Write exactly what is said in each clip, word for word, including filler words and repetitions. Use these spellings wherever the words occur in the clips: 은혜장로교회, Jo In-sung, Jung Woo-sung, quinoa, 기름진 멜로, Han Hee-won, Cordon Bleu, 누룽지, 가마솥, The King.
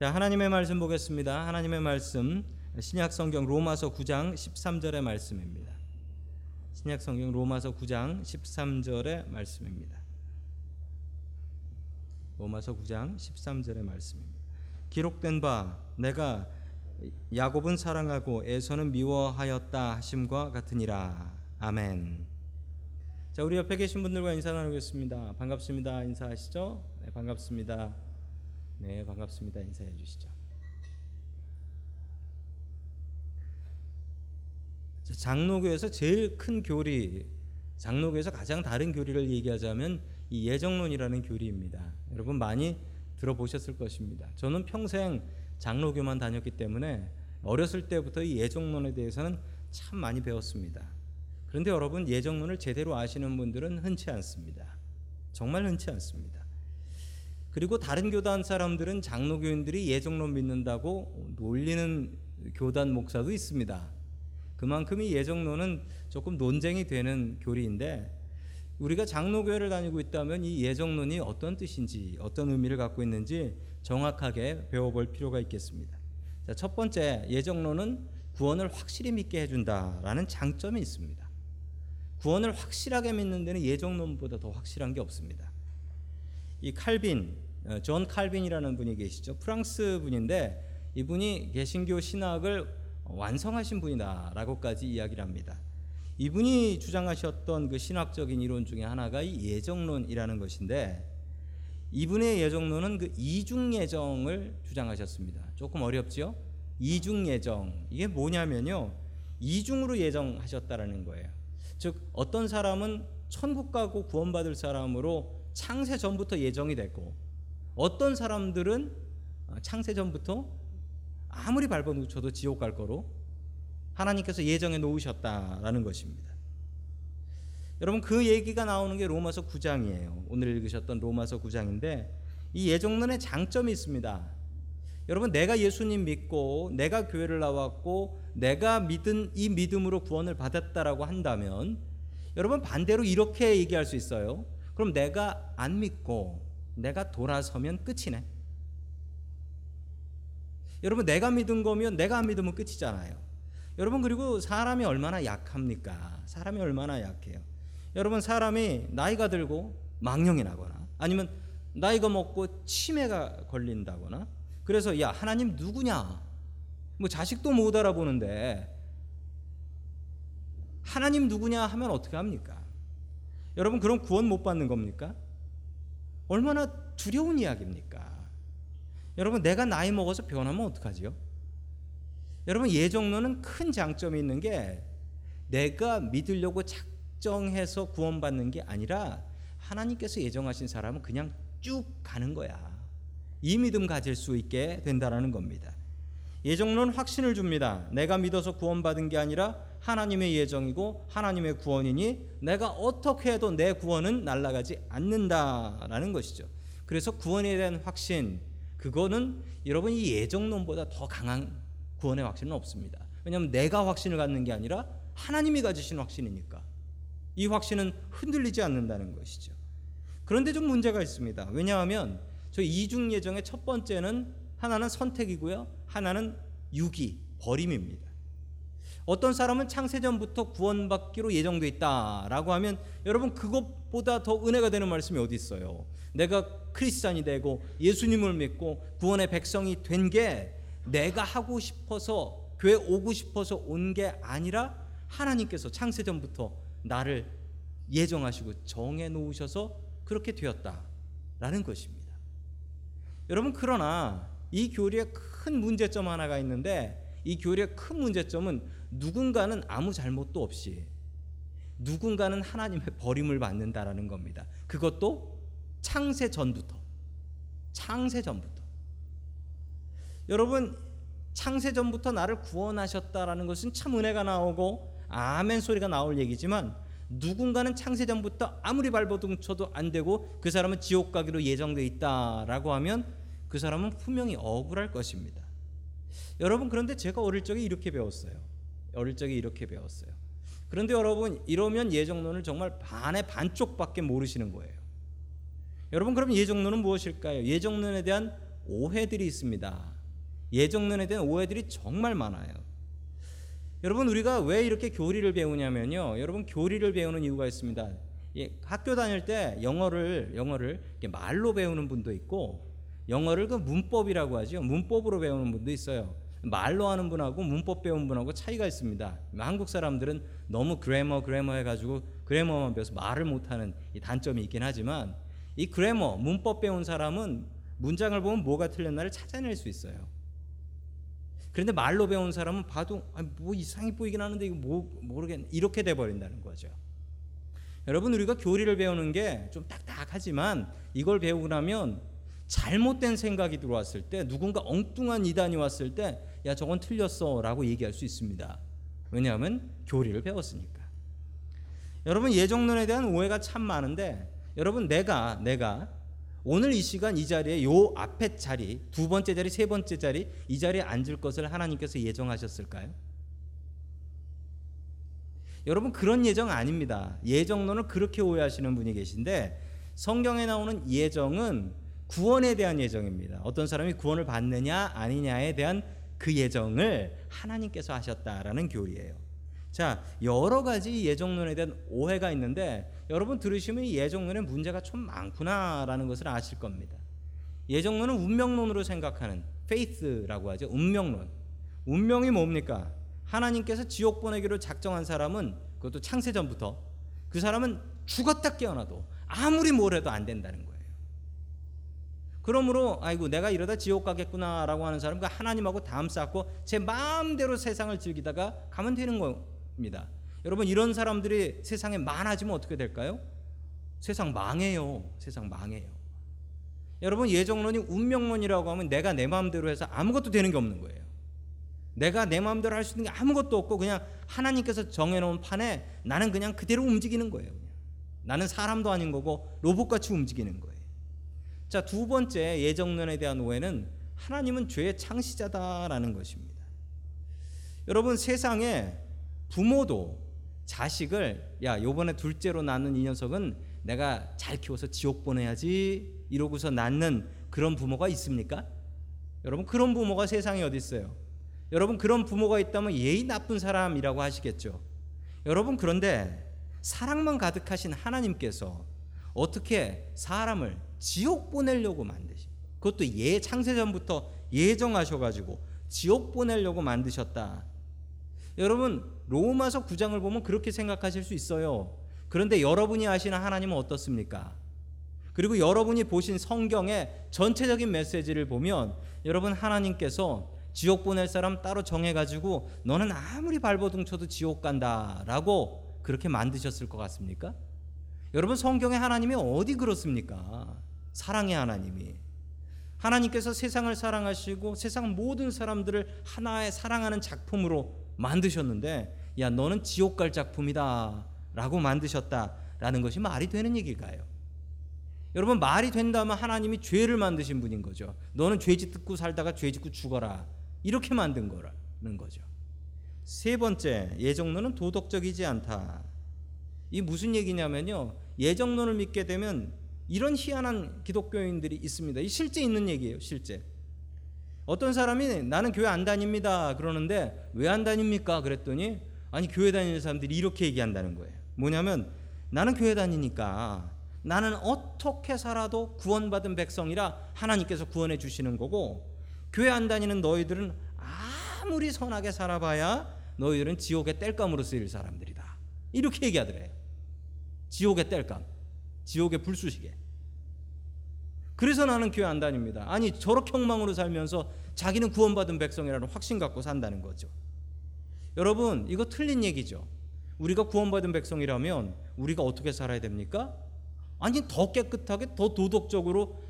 자, 하나님의 말씀 보겠습니다. 하나님의 말씀 신약성경 로마서 구 장 십삼 절의 말씀입니다. 신약성경 로마서 구 장 십삼 절의 말씀입니다. 로마서 구 장 십삼 절의 말씀입니다. 기록된 바 내가 야곱은 사랑하고 에서는 미워하였다 하심과 같으니라. 아멘. 자, 우리 옆에 계신 분들과 인사 나누겠습니다. 반갑습니다. 인사하시죠. 네, 반갑습니다. 네, 반갑습니다. 인사해 주시죠. 장로교에서 제일 큰 교리, 장로교에서 가장 다른 교리를 얘기하자면 이 예정론이라는 교리입니다. 여러분 많이 들어보셨을 것입니다. 저는 평생 장로교만 다녔기 때문에 어렸을 때부터 이 예정론에 대해서는 참 많이 배웠습니다. 그런데 여러분, 예정론을 제대로 아시는 분들은 흔치 않습니다. 정말 흔치 않습니다. 그리고 다른 교단 사람들은 장로교인들이 예정론 믿는다고 놀리는 교단 목사도 있습니다. 그만큼 이 예정론은 조금 논쟁이 되는 교리인데, 우리가 장로교회를 다니고 있다면 이 예정론이 어떤 뜻인지, 어떤 의미를 갖고 있는지 정확하게 배워볼 필요가 있겠습니다. 자, 첫 번째, 예정론은 구원을 확실히 믿게 해준다라는 장점이 있습니다. 구원을 확실하게 믿는 데는 예정론보다 더 확실한 게 없습니다. 이 칼빈, 존 칼빈이라는 분이 계시죠. 프랑스 분인데 이분이 개신교 신학을 완성하신 분이다라고까지 이야기를 합니다. 이분이 주장하셨던 그 신학적인 이론 중에 하나가 이 예정론이라는 것인데, 이분의 예정론은 그 이중 예정을 주장하셨습니다. 조금 어렵지요? 이중 예정, 이게 뭐냐면요, 이중으로 예정하셨다라는 거예요. 즉 어떤 사람은 천국 가고 구원받을 사람으로 창세 전부터 예정이 됐고, 어떤 사람들은 창세 전부터 아무리 발버둥쳐도 지옥 갈 거로 하나님께서 예정해 놓으셨다라는 것입니다. 여러분, 그 얘기가 나오는 게 로마서 구 장이에요. 오늘 읽으셨던 로마서 구 장인데 이 예정론의 장점이 있습니다. 여러분, 내가 예수님 믿고 내가 교회를 나왔고 내가 믿은 이 믿음으로 구원을 받았다라고 한다면, 여러분 반대로 이렇게 얘기할 수 있어요. 그럼 내가 안 믿고 내가 돌아서면 끝이네. 여러분, 내가 믿은 거면 내가 안 믿으면 끝이잖아요. 여러분, 그리고 사람이 얼마나 약합니까? 사람이 얼마나 약해요. 여러분, 사람이 나이가 들고 망령이 나거나, 아니면 나이가 먹고 치매가 걸린다거나, 그래서 야 하나님 누구냐, 뭐 자식도 못 알아보는데 하나님 누구냐 하면 어떻게 합니까? 여러분, 그럼 구원 못 받는 겁니까? 얼마나 두려운 이야기입니까? 여러분, 내가 나이 먹어서 변하면 어떡하지요? 여러분, 예정론은 큰 장점이 있는 게 내가 믿으려고 작정해서 구원받는 게 아니라 하나님께서 예정하신 사람은 그냥 쭉 가는 거야. 이 믿음 가질 수 있게 된다라는 겁니다. 예정론 확신을 줍니다. 내가 믿어서 구원받은 게 아니라 하나님의 예정이고 하나님의 구원이니 내가 어떻게 해도 내 구원은 날아가지 않는다라는 것이죠. 그래서 구원에 대한 확신, 그거는 여러분 이 예정론보다 더 강한 구원의 확신은 없습니다. 왜냐하면 내가 확신을 갖는 게 아니라 하나님이 가지신 확신이니까 이 확신은 흔들리지 않는다는 것이죠. 그런데 좀 문제가 있습니다. 왜냐하면 저 이중 예정의 첫 번째는, 하나는 선택이고요, 하나는 유기, 버림입니다. 어떤 사람은 창세전부터 구원받기로 예정돼 있다라고 하면, 여러분 그것보다 더 은혜가 되는 말씀이 어디 있어요? 내가 크리스찬이 되고 예수님을 믿고 구원의 백성이 된 게 내가 하고 싶어서, 교회 오고 싶어서 온 게 아니라 하나님께서 창세전부터 나를 예정하시고 정해놓으셔서 그렇게 되었다라는 것입니다. 여러분, 그러나 이 교리의 큰 문제점 하나가 있는데, 이 교리의 큰 문제점은 누군가는 아무 잘못도 없이 누군가는 하나님의 버림을 받는다라는 겁니다. 그것도 창세전부터, 창세전부터. 여러분, 창세전부터 나를 구원하셨다라는 것은 참 은혜가 나오고 아멘 소리가 나올 얘기지만, 누군가는 창세전부터 아무리 발버둥쳐도 안 되고 그 사람은 지옥 가기로 예정돼 있다라고 하면 그 사람은 분명히 억울할 것입니다. 여러분, 그런데 제가 어릴 적에 이렇게 배웠어요. 어릴 적에 이렇게 배웠어요. 그런데 여러분, 이러면 예정론을 정말 반의 반쪽밖에 모르시는 거예요. 여러분, 그럼 예정론은 무엇일까요? 예정론에 대한 오해들이 있습니다. 예정론에 대한 오해들이 정말 많아요. 여러분, 우리가 왜 이렇게 교리를 배우냐면요, 여러분, 교리를 배우는 이유가 있습니다. 예, 학교 다닐 때 영어를 영어를 이렇게 말로 배우는 분도 있고, 영어를 그 문법이라고 하죠. 문법으로 배우는 분도 있어요. 말로 하는 분하고 문법 배운 분하고 차이가 있습니다. 한국 사람들은 너무 그래머 그래머 해가지고 그래머만 배워서 말을 못하는 이 단점이 있긴 하지만, 이 그래머 문법 배운 사람은 문장을 보면 뭐가 틀렸나를 찾아낼 수 있어요. 그런데 말로 배운 사람은 봐도 뭐 이상이 보이긴 하는데 이거 뭐 모르겠네, 이렇게 돼버린다는 거죠. 여러분, 우리가 교리를 배우는 게 좀 딱딱하지만 이걸 배우고 나면 잘못된 생각이 들어왔을 때, 누군가 엉뚱한 이단이 왔을 때 야 저건 틀렸어 라고 얘기할 수 있습니다. 왜냐하면 교리를 배웠으니까. 여러분, 예정론에 대한 오해가 참 많은데, 여러분, 내가 내가 오늘 이 시간 이 자리에, 요 앞에 자리, 두 번째 자리, 세 번째 자리, 이 자리에 앉을 것을 하나님께서 예정하셨을까요? 여러분, 그런 예정 아닙니다. 예정론을 그렇게 오해하시는 분이 계신데, 성경에 나오는 예정은 구원에 대한 예정입니다. 어떤 사람이 구원을 받느냐 아니냐에 대한 그 예정을 하나님께서 하셨다라는 교리예요. 자, 여러 가지 예정론에 대한 오해가 있는데, 여러분 들으시면 이 예정론에 문제가 좀 많구나라는 것을 아실 겁니다. 예정론은 운명론으로 생각하는 페이스라고 하죠. 운명론. 운명이 뭡니까? 하나님께서 지옥 보내기로 작정한 사람은, 그것도 창세전부터, 그 사람은 죽었다 깨어나도 아무리 뭘 해도 안 된다는 거예요. 그러므로 아이고 내가 이러다 지옥 가겠구나 라고 하는 사람과 하나님하고 담 쌓고 제 마음대로 세상을 즐기다가 가면 되는 겁니다. 여러분, 이런 사람들이 세상에 많아지면 어떻게 될까요? 세상 망해요. 세상 망해요. 여러분, 예정론이 운명론이라고 하면 내가 내 마음대로 해서 아무것도 되는 게 없는 거예요. 내가 내 마음대로 할 수 있는 게 아무것도 없고, 그냥 하나님께서 정해놓은 판에 나는 그냥 그대로 움직이는 거예요. 그냥. 나는 사람도 아닌 거고 로봇같이 움직이는 거예요. 자, 두 번째 예정론에 대한 오해는 하나님은 죄의 창시자다라는 것입니다. 여러분, 세상에 부모도 자식을 야 요번에 둘째로 낳는 이 녀석은 내가 잘 키워서 지옥 보내야지 이러고서 낳는 그런 부모가 있습니까? 여러분, 그런 부모가 세상에 어디 있어요? 여러분, 그런 부모가 있다면 예의 나쁜 사람이라고 하시겠죠. 여러분, 그런데 사랑만 가득하신 하나님께서 어떻게 사람을 지옥 보내려고 만드신, 그것도 예 창세전부터 예정하셔가지고 지옥 보내려고 만드셨다. 여러분, 로마서 구 장을 보면 그렇게 생각하실 수 있어요. 그런데 여러분이 아시는 하나님은 어떻습니까? 그리고 여러분이 보신 성경의 전체적인 메시지를 보면, 여러분, 하나님께서 지옥 보낼 사람 따로 정해가지고 너는 아무리 발버둥 쳐도 지옥 간다라고 그렇게 만드셨을 것 같습니까? 여러분, 성경의 하나님이 어디 그렇습니까? 사랑의 하나님이, 하나님께서 세상을 사랑하시고 세상 모든 사람들을 하나의 사랑하는 작품으로 만드셨는데 야 너는 지옥 갈 작품이다 라고 만드셨다라는 것이 말이 되는 얘기일까요? 여러분, 말이 된다면 하나님이 죄를 만드신 분인 거죠. 너는 죄 짓고 살다가 죄 짓고 죽어라, 이렇게 만든 거라는 거죠. 세 번째, 예정론은 도덕적이지 않다. 이 무슨 얘기냐면요, 예정론을 믿게 되면 이런 희한한 기독교인들이 있습니다. 이 실제 있는 얘기예요. 실제 어떤 사람이 나는 교회 안 다닙니다 그러는데 왜 안 다닙니까 그랬더니, 아니 교회 다니는 사람들이 이렇게 얘기한다는 거예요. 뭐냐면 나는 교회 다니니까 나는 어떻게 살아도 구원받은 백성이라 하나님께서 구원해 주시는 거고, 교회 안 다니는 너희들은 아무리 선하게 살아봐야 너희들은 지옥의 땔감으로 쓰일 사람들이다, 이렇게 얘기하더래요. 지옥의 땔감, 지옥의 불쑤시개. 그래서 나는 교회 안 다닙니다. 아니 저렇게 엉망으로 살면서 자기는 구원받은 백성이라는 확신 갖고 산다는 거죠. 여러분, 이거 틀린 얘기죠. 우리가 구원받은 백성이라면 우리가 어떻게 살아야 됩니까? 아니 더 깨끗하게, 더 도덕적으로,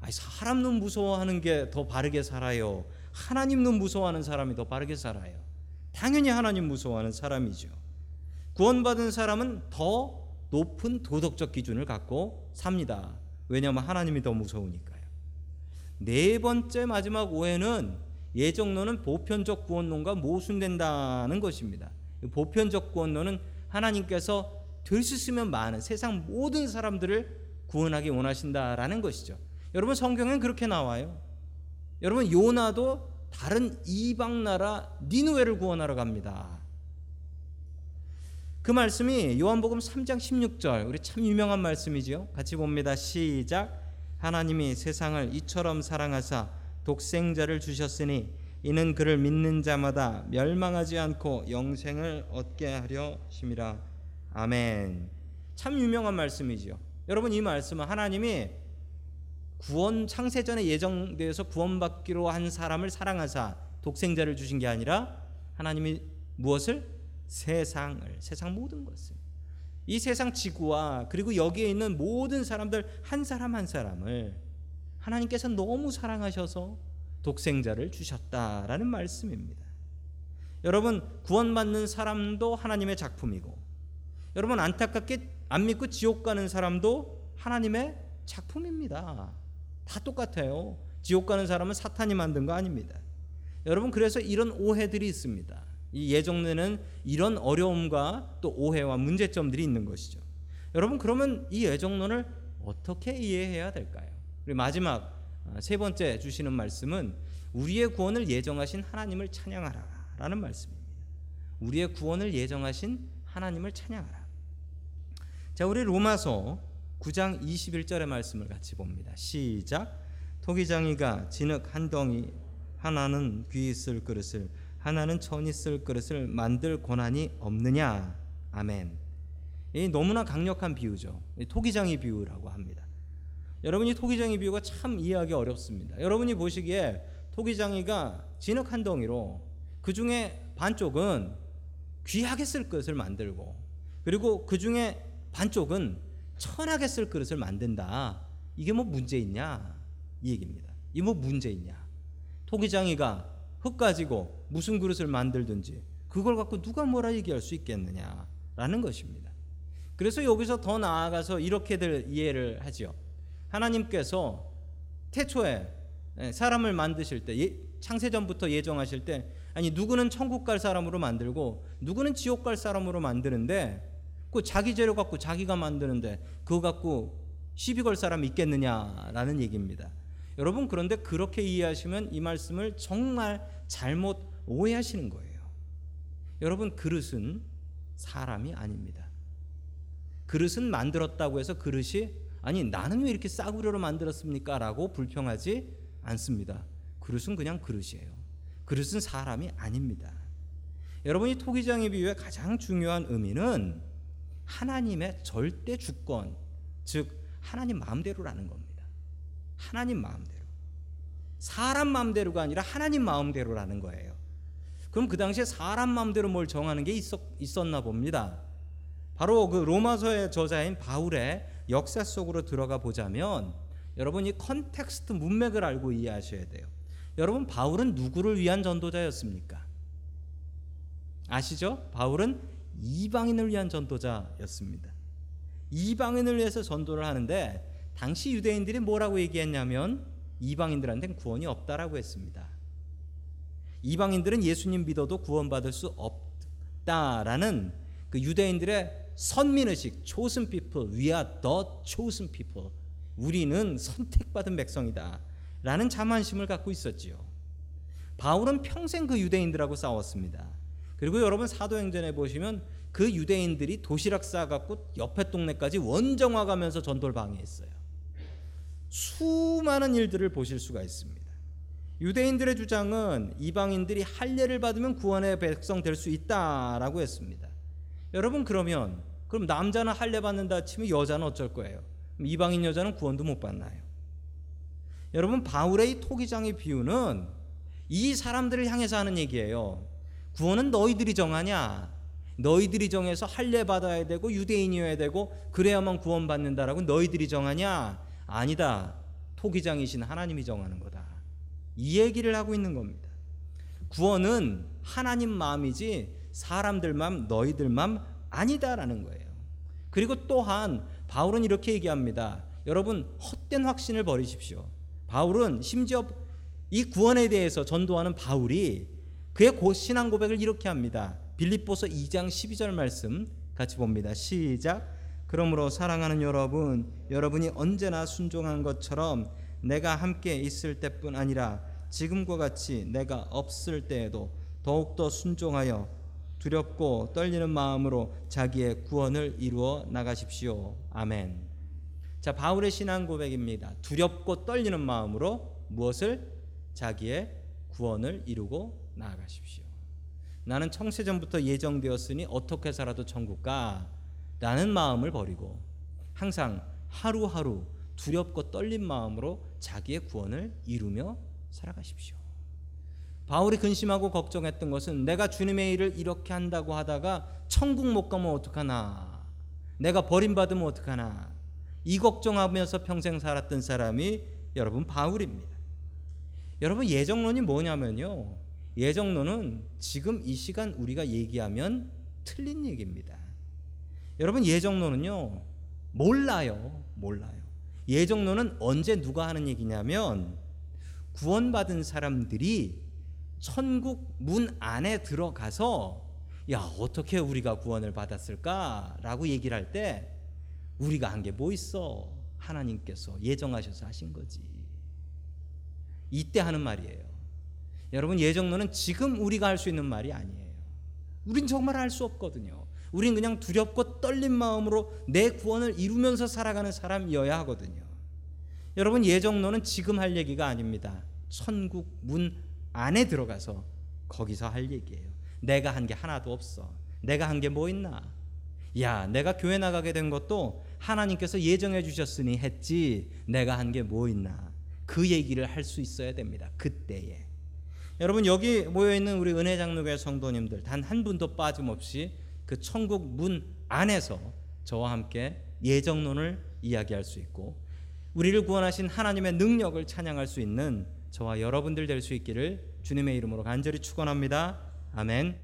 아니 사람 눈 무서워하는 게 더 바르게 살아요, 하나님 눈 무서워하는 사람이 더 바르게 살아요. 당연히 하나님 무서워하는 사람이죠. 구원받은 사람은 더 높은 도덕적 기준을 갖고 삽니다. 왜냐하면 하나님이 더 무서우니까요. 네 번째 마지막 오해는 예정론은 보편적 구원론과 모순된다는 것입니다. 보편적 구원론은 하나님께서 될 수 있으면 많은 세상 모든 사람들을 구원하기 원하신다라는 것이죠. 여러분, 성경엔 그렇게 나와요. 여러분, 요나도 다른 이방 나라 니느웨를 구원하러 갑니다. 그 말씀이 요한복음 삼 장 십육 절, 우리 참 유명한 말씀이지요. 같이 봅니다. 시작. 하나님이 세상을 이처럼 사랑하사 독생자를 주셨으니 이는 그를 믿는 자마다 멸망하지 않고 영생을 얻게 하려 심이라. 아멘. 참 유명한 말씀이지요. 여러분, 이 말씀은 하나님이 구원, 창세전에 예정되어서 구원받기로 한 사람을 사랑하사 독생자를 주신 게 아니라 하나님이 무엇을? 세상을, 세상 모든 것을, 이 세상 지구와 그리고 여기에 있는 모든 사람들 한 사람 한 사람을 하나님께서 너무 사랑하셔서 독생자를 주셨다라는 말씀입니다. 여러분, 구원받는 사람도 하나님의 작품이고, 여러분, 안타깝게 안 믿고 지옥 가는 사람도 하나님의 작품입니다. 다 똑같아요. 지옥 가는 사람은 사탄이 만든 거 아닙니다. 여러분, 그래서 이런 오해들이 있습니다. 이 예정론에는 이런 어려움과 또 오해와 문제점들이 있는 것이죠. 여러분, 그러면 이 예정론을 어떻게 이해해야 될까요? 그리고 마지막 세 번째 주시는 말씀은 우리의 구원을 예정하신 하나님을 찬양하라 라는 말씀입니다. 우리의 구원을 예정하신 하나님을 찬양하라. 자, 우리 로마서 구 장 이십일 절의 말씀을 같이 봅니다. 시작. 토기장이가 진흙 한 덩이, 하나는 귀 있을 그릇을, 하나는 천이 쓸 그릇을 만들 권한이 없느냐. 아멘. 이 너무나 강력한 비유죠. 이 토기장이 비유라고 합니다. 여러분, 이 토기장이 비유가 참 이해하기 어렵습니다. 여러분이 보시기에 토기장이가 진흙 한 덩이로 그 중에 반쪽은 귀하게 쓸 그릇을 만들고, 그리고 그 중에 반쪽은 천하게 쓸 그릇을 만든다. 이게 뭐 문제 있냐, 이 얘기입니다. 이게 뭐 문제 있냐. 토기장이가 흙 가지고 무슨 그릇을 만들든지 그걸 갖고 누가 뭐라 얘기할 수 있겠느냐라는 것입니다. 그래서 여기서 더 나아가서 이렇게들 이해를 하지요. 하나님께서 태초에 사람을 만드실 때, 창세전부터 예정하실 때, 아니 누구는 천국 갈 사람으로 만들고 누구는 지옥 갈 사람으로 만드는데, 그 자기 재료 갖고 자기가 만드는데 그거 갖고 시비 걸 사람이 있겠느냐라는 얘기입니다. 여러분, 그런데 그렇게 이해하시면 이 말씀을 정말 잘못 오해하시는 거예요. 여러분, 그릇은 사람이 아닙니다. 그릇은 만들었다고 해서 그릇이, 아니 나는 왜 이렇게 싸구려로 만들었습니까? 라고 불평하지 않습니다. 그릇은 그냥 그릇이에요. 그릇은 사람이 아닙니다. 여러분, 이 토기장의 비유의 가장 중요한 의미는 하나님의 절대 주권, 즉 하나님 마음대로라는 겁니다. 하나님 마음대로, 사람 마음대로가 아니라 하나님 마음대로라는 거예요. 그럼 그 당시에 사람 마음대로 뭘 정하는 게 있었, 있었나 봅니다. 바로 그 로마서의 저자인 바울의 역사 속으로 들어가 보자면, 여러분, 이 컨텍스트 문맥을 알고 이해하셔야 돼요. 여러분, 바울은 누구를 위한 전도자였습니까? 아시죠? 바울은 이방인을 위한 전도자였습니다. 이방인을 위해서 전도를 하는데 당시 유대인들이 뭐라고 얘기했냐면 이방인들한테는 구원이 없다라고 했습니다. 이방인들은 예수님 믿어도 구원받을 수 없다라는 그 유대인들의 선민의식, chosen people, we are the chosen people, 우리는 선택받은 백성이다 라는 자만심을 갖고 있었지요. 바울은 평생 그 유대인들하고 싸웠습니다. 그리고 여러분, 사도행전에 보시면 그 유대인들이 도시락 싸갖고 옆에 동네까지 원정 와가면서 전도를 방해했어요. 수많은 일들을 보실 수가 있습니다. 유대인들의 주장은 이방인들이 할례를 받으면 구원의 백성 될 수 있다라고 했습니다. 여러분, 그러면 그럼 남자는 할례 받는다 치면 여자는 어쩔 거예요? 이방인 여자는 구원도 못 받나요? 여러분, 바울의 토기장의 비유는 이 사람들을 향해서 하는 얘기예요. 구원은 너희들이 정하냐? 너희들이 정해서 할례 받아야 되고 유대인이어야 되고 그래야만 구원받는다라고 너희들이 정하냐? 아니다. 토기장이신 하나님이 정하는 거다. 이 얘기를 하고 있는 겁니다. 구원은 하나님 마음이지 사람들 마음, 너희들 마음 아니다라는 거예요. 그리고 또한 바울은 이렇게 얘기합니다. 여러분, 헛된 확신을 버리십시오. 바울은 심지어 이 구원에 대해서 전도하는 바울이 그의 신앙 고백을 이렇게 합니다. 빌립보서 이 장 십이 절 말씀 같이 봅니다. 시작. 그러므로 사랑하는 여러분, 여러분이 언제나 순종한 것처럼 내가 함께 있을 때뿐 아니라 지금과 같이 내가 없을 때에도 더욱더 순종하여 두렵고 떨리는 마음으로 자기의 구원을 이루어 나가십시오. 아멘. 자, 바울의 신앙 고백입니다. 두렵고 떨리는 마음으로 무엇을? 자기의 구원을 이루고 나아가십시오. 나는 청세전부터 예정되었으니 어떻게 살아도 천국 가 라는 마음을 버리고 항상 하루하루 두렵고 떨린 마음으로 자기의 구원을 이루며 살아가십시오. 바울이 근심하고 걱정했던 것은 내가 주님의 일을 이렇게 한다고 하다가 천국 못 가면 어떡하나, 내가 버림받으면 어떡하나, 이 걱정하면서 평생 살았던 사람이 여러분 바울입니다. 여러분, 예정론이 뭐냐면요, 예정론은 지금 이 시간 우리가 얘기하면 틀린 얘기입니다. 여러분, 예정론은요 몰라요. 몰라요. 예정론은 언제 누가 하는 얘기냐면 구원받은 사람들이 천국 문 안에 들어가서 야 어떻게 우리가 구원을 받았을까 라고 얘기를 할 때 우리가 한 게 뭐 있어, 하나님께서 예정하셔서 하신 거지, 이때 하는 말이에요. 여러분, 예정론은 지금 우리가 할 수 있는 말이 아니에요. 우린 정말 할 수 없거든요. 우린 그냥 두렵고 떨린 마음으로 내 구원을 이루면서 살아가는 사람이어야 하거든요. 여러분, 예정론은 지금 할 얘기가 아닙니다. 천국 문 안에 들어가서 거기서 할 얘기예요. 내가 한 게 하나도 없어. 내가 한 게 뭐 있나? 야, 내가 교회 나가게 된 것도 하나님께서 예정해 주셨으니 했지. 내가 한 게 뭐 있나? 그 얘기를 할 수 있어야 됩니다. 그때에. 여러분, 여기 모여있는 우리 은혜장로교회 성도님들 단 한 분도 빠짐없이 그 천국 문 안에서 저와 함께 예정론을 이야기할 수 있고 우리를 구원하신 하나님의 능력을 찬양할 수 있는 저와 여러분들 될 수 있기를 주님의 이름으로 간절히 축원합니다. 아멘.